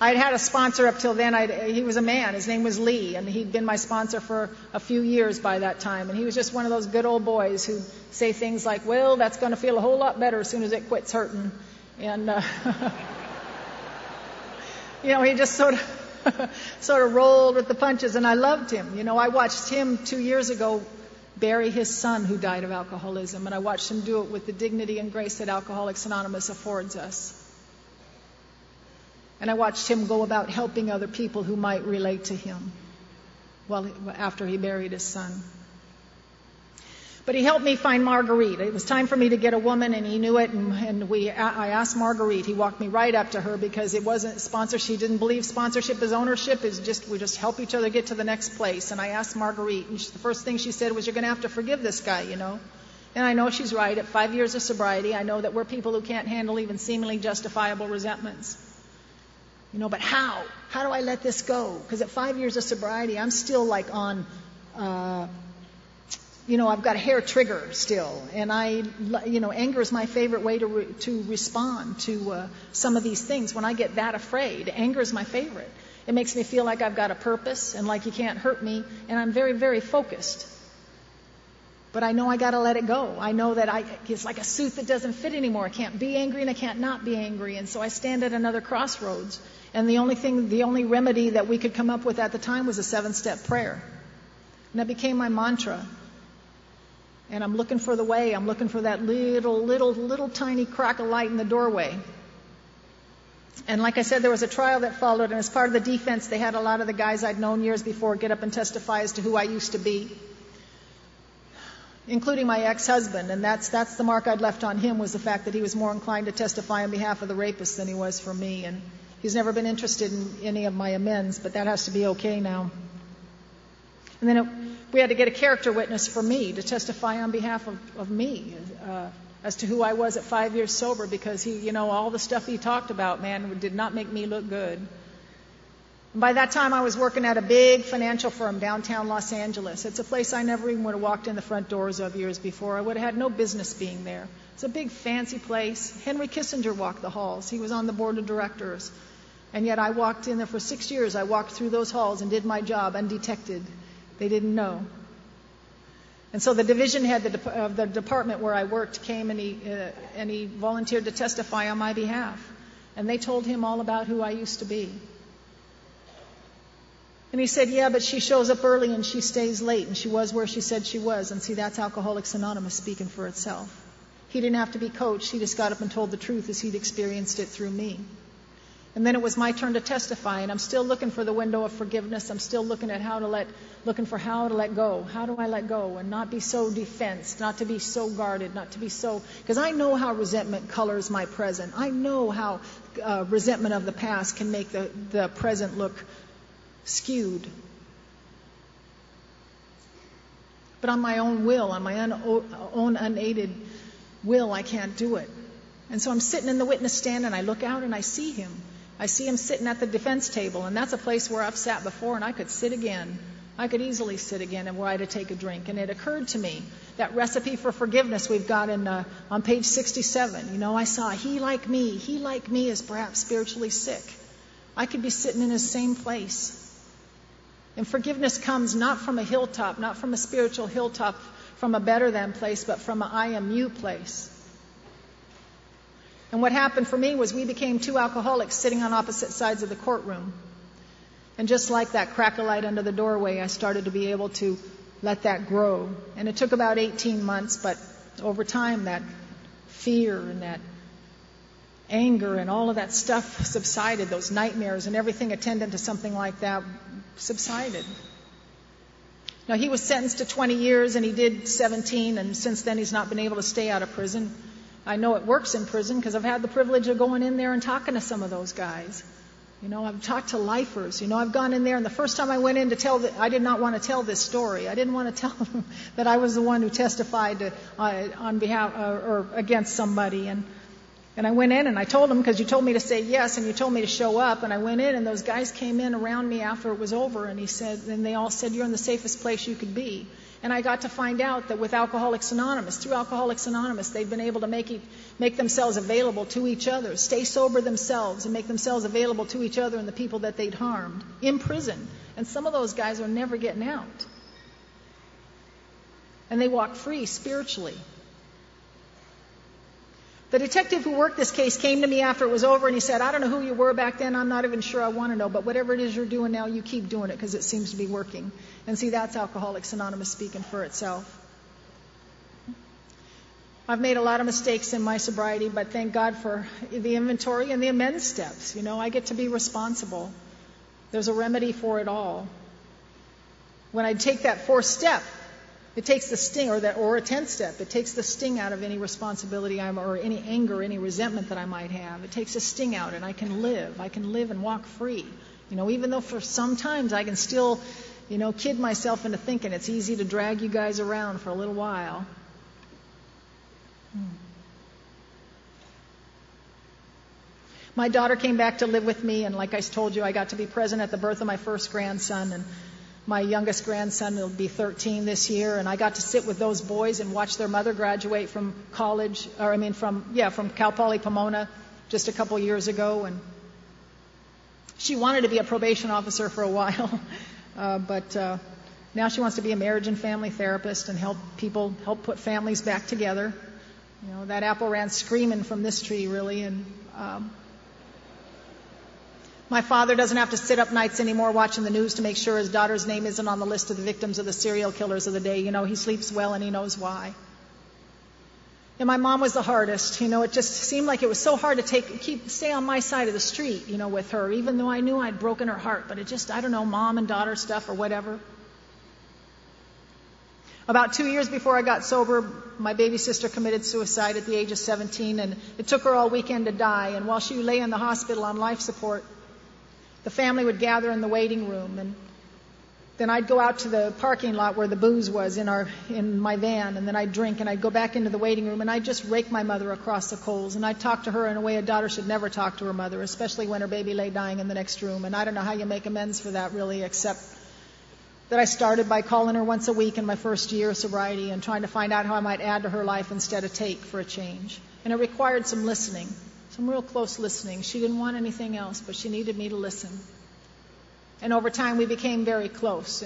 I'd had a sponsor up till then. He was a man. His name was Lee, and he'd been my sponsor for a few years by that time. And he was just one of those good old boys who say things like, "Well, that's going to feel a whole lot better as soon as it quits hurting." And you know, he just sort of rolled with the punches. And I loved him. You know, I watched him 2 years ago bury his son who died of alcoholism, and I watched him do it with the dignity and grace that Alcoholics Anonymous affords us. And I watched him go about helping other people who might relate to him after he buried his son. But he helped me find Marguerite. It was time for me to get a woman, and he knew it. And I asked Marguerite. He walked me right up to her because it wasn't sponsorship. She didn't believe sponsorship is ownership. We just help each other get to the next place. And I asked Marguerite, and the first thing she said was, "You're going to have to forgive this guy, you know." And I know she's right. At 5 years of sobriety, I know that we're people who can't handle even seemingly justifiable resentments. You know, but how? How do I let this go? Because at 5 years of sobriety, I'm still like on, you know, I've got a hair trigger still. And anger is my favorite way to respond to some of these things. When I get that afraid, anger is my favorite. It makes me feel like I've got a purpose and like you can't hurt me. And I'm very, very focused. But I know I got to let it go. I know that it's like a suit that doesn't fit anymore. I can't be angry and I can't not be angry. And so I stand at another crossroads. And the only remedy that we could come up with at the time was a 7-step prayer. And that became my mantra. And I'm looking for the way. I'm looking for that little tiny crack of light in the doorway. And like I said, there was a trial that followed. And as part of the defense, they had a lot of the guys I'd known years before get up and testify as to who I used to be, including my ex-husband, and that's the mark I'd left on him, was the fact that he was more inclined to testify on behalf of the rapist than he was for me, and he's never been interested in any of my amends, but that has to be okay now. And then we had to get a character witness for me to testify on behalf of me as to who I was at 5 years sober, because all the stuff he talked about, man, did not make me look good. By that time, I was working at a big financial firm downtown Los Angeles. It's a place I never even would have walked in the front doors of years before. I would have had no business being there. It's a big, fancy place. Henry Kissinger walked the halls. He was on the board of directors. And yet I walked in there for 6 years. I walked through those halls and did my job undetected. They didn't know. And so the division head of the department where I worked came and he volunteered to testify on my behalf. And they told him all about who I used to be. And he said, yeah, but she shows up early and she stays late and she was where she said she was. And see, that's Alcoholics Anonymous speaking for itself. He didn't have to be coached. He just got up and told the truth as he'd experienced it through me. And then it was my turn to testify, and I'm still looking for the window of forgiveness. I'm still looking for how to let go. How do I let go and not be so defensed, not to be so guarded, not to be so... Because I know how resentment colors my present. I know how resentment of the past can make the present look skewed. But on my own will, on my own unaided will, I can't do it. And so I'm sitting in the witness stand, and I look out, and I see him. I see him sitting at the defense table, and that's a place where I've sat before, and I could sit again. I could easily sit again and were I to take a drink. And it occurred to me, that recipe for forgiveness we've got on page 67. You know, I saw, he like me is perhaps spiritually sick. I could be sitting in his same place. And forgiveness comes not from a hilltop, not from a spiritual hilltop, from a better than place, but from an I am you place. And what happened for me was we became two alcoholics sitting on opposite sides of the courtroom. And just like that crack-a-light under the doorway, I started to be able to let that grow. And it took about 18 months, but over time that fear and that anger and all of that stuff subsided. Those nightmares and everything attendant to something like that subsided. Now, he was sentenced to 20 years, and he did 17, and since then he's not been able to stay out of prison. I know it works in prison because I've had the privilege of going in there and talking to some of those guys. You know, I've talked to lifers. You know, I've gone in there, and the first time I went in to tell, I did not want to tell this story. I didn't want to tell them that I was the one who testified on behalf or against somebody. And I went in, and I told them, because you told me to say yes, and you told me to show up. And I went in, and those guys came in around me after it was over, and they all said, you're in the safest place you could be. And I got to find out that with Alcoholics Anonymous, through Alcoholics Anonymous, they've been able to make themselves available to each other, stay sober themselves, and make themselves available to each other and the people that they'd harmed in prison. And some of those guys are never getting out. And they walk free spiritually. The detective who worked this case came to me after it was over, and he said, I don't know who you were back then. I'm not even sure I want to know. But whatever it is you're doing now, you keep doing it because it seems to be working. And see, that's Alcoholics Anonymous speaking for itself. I've made a lot of mistakes in my sobriety, but thank God for the inventory and the amends steps. You know, I get to be responsible. There's a remedy for it all. When I take that fourth step, it takes the sting, or a 10th step. It takes the sting out of any responsibility or any anger, any resentment that I might have. It takes a sting out, and I can live and walk free. You know, even though for sometimes I can still, you know, kid myself into thinking it's easy to drag you guys around for a little while. My daughter came back to live with me, and like I told you, I got to be present at the birth of my first grandson, and my youngest grandson will be 13 this year, and I got to sit with those boys and watch their mother graduate from from Cal Poly Pomona just a couple years ago. And she wanted to be a probation officer for a while, but now she wants to be a marriage and family therapist and help put families back together. You know, that apple ran screaming from this tree, really, and. My father doesn't have to sit up nights anymore watching the news to make sure his daughter's name isn't on the list of the victims of the serial killers of the day. You know, he sleeps well and he knows why. And my mom was the hardest. You know, it just seemed like it was so hard to stay on my side of the street, you know, with her, even though I knew I'd broken her heart. But it just, I don't know, mom and daughter stuff or whatever. About 2 years before I got sober, my baby sister committed suicide at the age of 17, and it took her all weekend to die. And while she lay in the hospital on life support, the family would gather in the waiting room, and Then I'd go out to the parking lot where the booze was in my van, and then I'd drink, and I'd go back into the waiting room, and I'd just rake my mother across the coals, and I'd talk to her in a way a daughter should never talk to her mother, especially when her baby lay dying in the next room. And I don't know how you make amends for that, really, except that I started by calling her once a week in my first year of sobriety and trying to find out how I might add to her life instead of take for a change. And it required some listening, some real close listening. She didn't want anything else, but she needed me to listen. And over time, we became very close.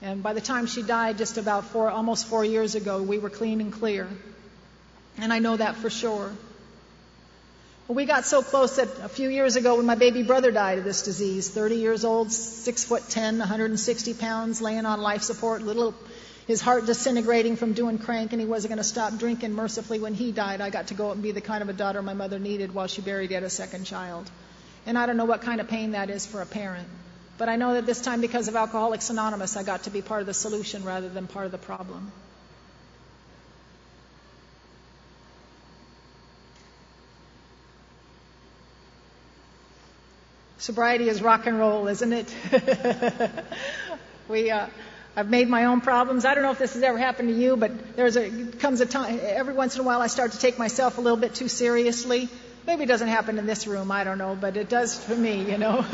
And by the time she died, just about almost 4 years ago, we were clean and clear. And I know that for sure. But we got so close that a few years ago, when my baby brother died of this disease, 30 years old, 6'10", 160 pounds, laying on life support, his heart disintegrating from doing crank, and he wasn't going to stop drinking. Mercifully, when he died, I got to go up and be the kind of a daughter my mother needed while she buried yet a second child. And I don't know what kind of pain that is for a parent. But I know that this time, because of Alcoholics Anonymous, I got to be part of the solution rather than part of the problem. Sobriety is rock and roll, isn't it? I've made my own problems. I don't know if this has ever happened to you, but comes a time, every once in a while, I start to take myself a little bit too seriously. Maybe it doesn't happen in this room, I don't know, but it does for me, you know.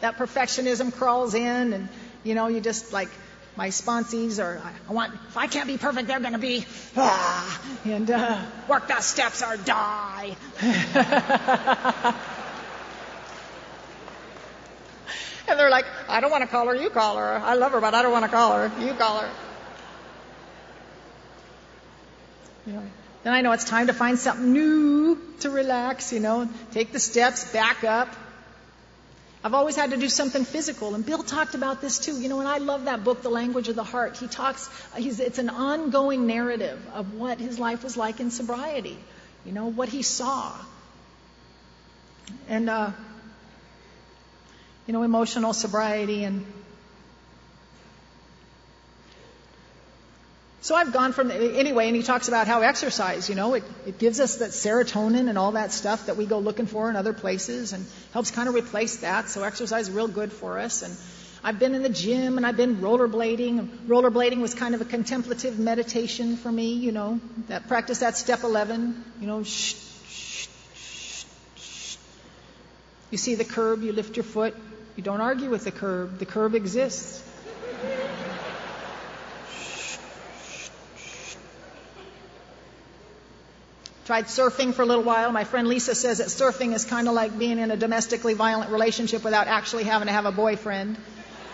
That perfectionism crawls in, and, you know, you just, like, my sponsees are, if I can't be perfect, they're going to be, work the steps or die. And they're like, I don't want to call her, you call her. I love her, but I don't want to call her, you call her. You know. Then I know it's time to find something new to relax, you know, take the steps, back up. I've always had to do something physical, and Bill talked about this too. You know, and I love that book, The Language of the Heart. It's an ongoing narrative of what his life was like in sobriety, you know, what he saw. And, you know, emotional sobriety and... So I've gone from, anyway, and he talks about how exercise, you know, it gives us that serotonin and all that stuff that we go looking for in other places and helps kind of replace that. So exercise is real good for us. And I've been in the gym, and I've been rollerblading. Rollerblading was kind of a contemplative meditation for me, you know, that practice, that step 11, you know, shh, shh, shh, shh. You see the curb, you lift your foot. You don't argue with the curb exists. Tried surfing for a little while. My friend Lisa says that surfing is kind of like being in a domestically violent relationship without actually having to have a boyfriend.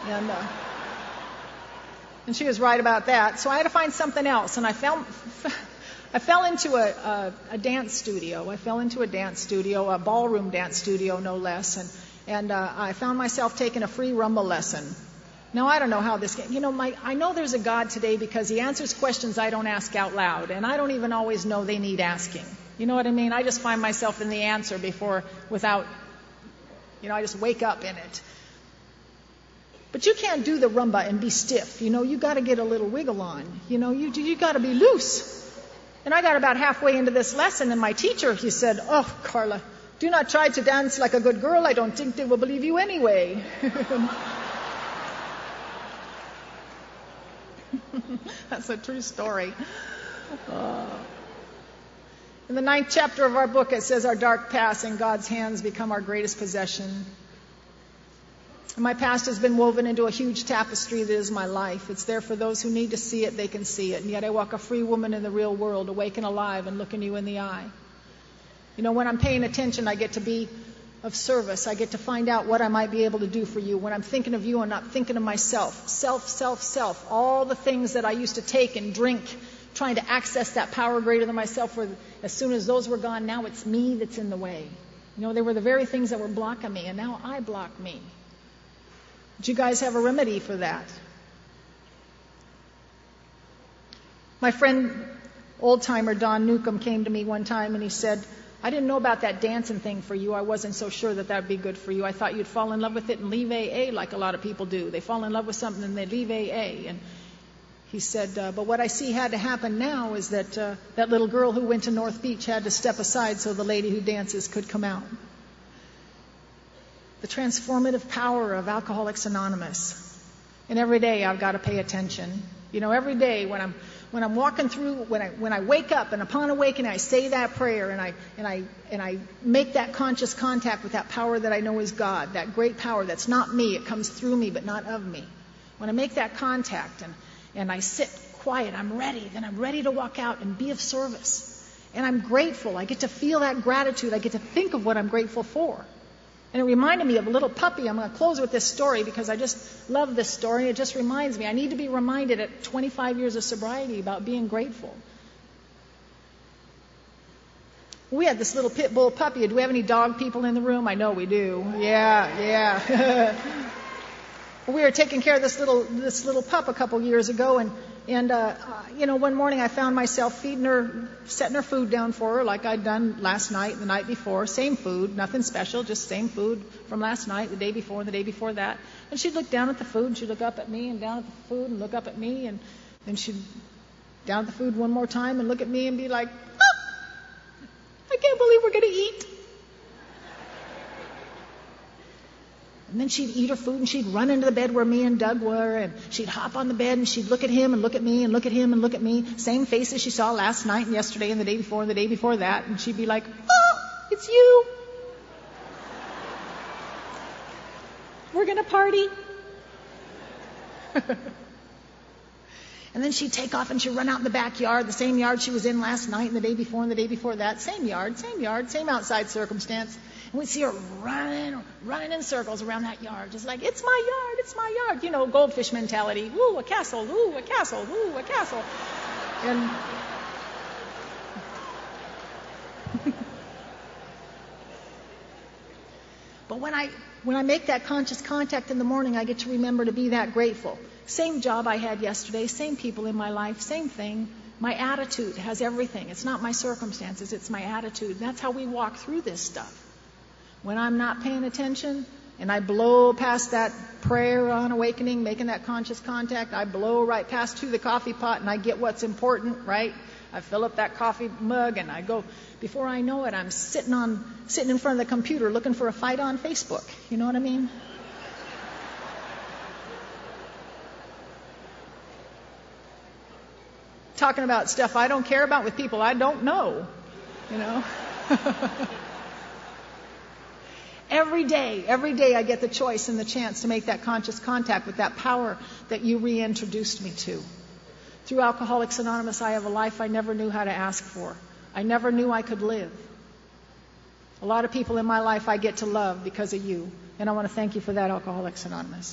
And she was right about that. So I had to find something else. And I fell into a dance studio. I fell into a dance studio, a ballroom dance studio, no less. And I found myself taking a free rumba lesson. Now, I don't know how this... You know, I know there's a God today because he answers questions I don't ask out loud, and I don't even always know they need asking. You know what I mean? I just find myself in the answer without... You know, I just wake up in it. But you can't do the rumba and be stiff. You know, you got to get a little wiggle on. You know, you got to be loose. And I got about halfway into this lesson, and my teacher, he said, "Oh, Carla, do not try to dance like a good girl. I don't think they will believe you anyway." That's a true story. In the 9th chapter of our book, it says our dark past and God's hands become our greatest possession. And my past has been woven into a huge tapestry that is my life. It's there for those who need to see it, they can see it. And yet I walk a free woman in the real world, awake and alive, and looking you in the eye. You know, when I'm paying attention, I get to be of service. I get to find out what I might be able to do for you. When I'm thinking of you, I'm not thinking of myself. Self, self, self. All the things that I used to take and drink, trying to access that power greater than myself, as soon as those were gone, now it's me that's in the way. You know, they were the very things that were blocking me, and now I block me. Do you guys have a remedy for that? My friend, old-timer Don Newcomb, came to me one time, and he said, "I didn't know about that dancing thing for you. I wasn't so sure that that'd be good for you. I thought you'd fall in love with it and leave AA like a lot of people do. They fall in love with something and they leave AA." And he said, "But what I see had to happen now is that that little girl who went to North Beach had to step aside so the lady who dances could come out." The transformative power of Alcoholics Anonymous. And every day I've got to pay attention. You know, every day when I'm walking through, when I wake up and upon awakening I say that prayer and I make that conscious contact with that power that I know is God, that great power that's not me, it comes through me but not of me. When I make that contact and I sit quiet, I'm ready to walk out and be of service. And I'm grateful. I get to feel that gratitude. I get to think of what I'm grateful for. And it reminded me of a little puppy. I'm going to close with this story because I just love this story. It just reminds me. I need to be reminded at 25 years of sobriety about being grateful. We had this little pit bull puppy. Do we have any dog people in the room? I know we do. Yeah. We were taking care of this little pup a couple years ago, and you know, one morning I found myself feeding her, setting her food down for her like I'd done last night and the night before. Same food, nothing special, just same food from last night, the day before, and the day before that. And she'd look down at the food, and she'd look up at me, and down at the food, and look up at me, and then she'd down at the food one more time and look at me and be like, "Oh, I can't believe we're going to eat." And then she'd eat her food and she'd run into the bed where me and Doug were, and she'd hop on the bed and she'd look at him and look at me and look at him and look at me. Same faces she saw last night and yesterday and the day before and the day before that. And she'd be like, "Oh, it's you. We're going to party." And then she'd take off and she'd run out in the backyard, the same yard she was in last night and the day before and the day before that. Same yard, same outside circumstance. And we'd see her running in circles around that yard, just like, it's my yard. You know, goldfish mentality. Ooh, a castle, ooh, a castle, ooh, a castle. And but when I make that conscious contact in the morning, I get to remember to be that grateful. Same job I had yesterday, same people in my life, same thing. My attitude has everything. It's not my circumstances, it's my attitude. That's how we walk through this stuff. When I'm not paying attention and I blow past that prayer on awakening, making that conscious contact, I blow right past to the coffee pot and I get what's important, right? I fill up that coffee mug and I go. Before I know it, I'm sitting in front of the computer looking for a fight on Facebook. You know what I mean? Talking about stuff I don't care about with people I don't know, you know. Every day I get the choice and the chance to make that conscious contact with that power that you reintroduced me to. Through Alcoholics Anonymous, I have a life I never knew how to ask for. I never knew I could live. A lot of people in my life I get to love because of you, and I want to thank you for that, Alcoholics Anonymous.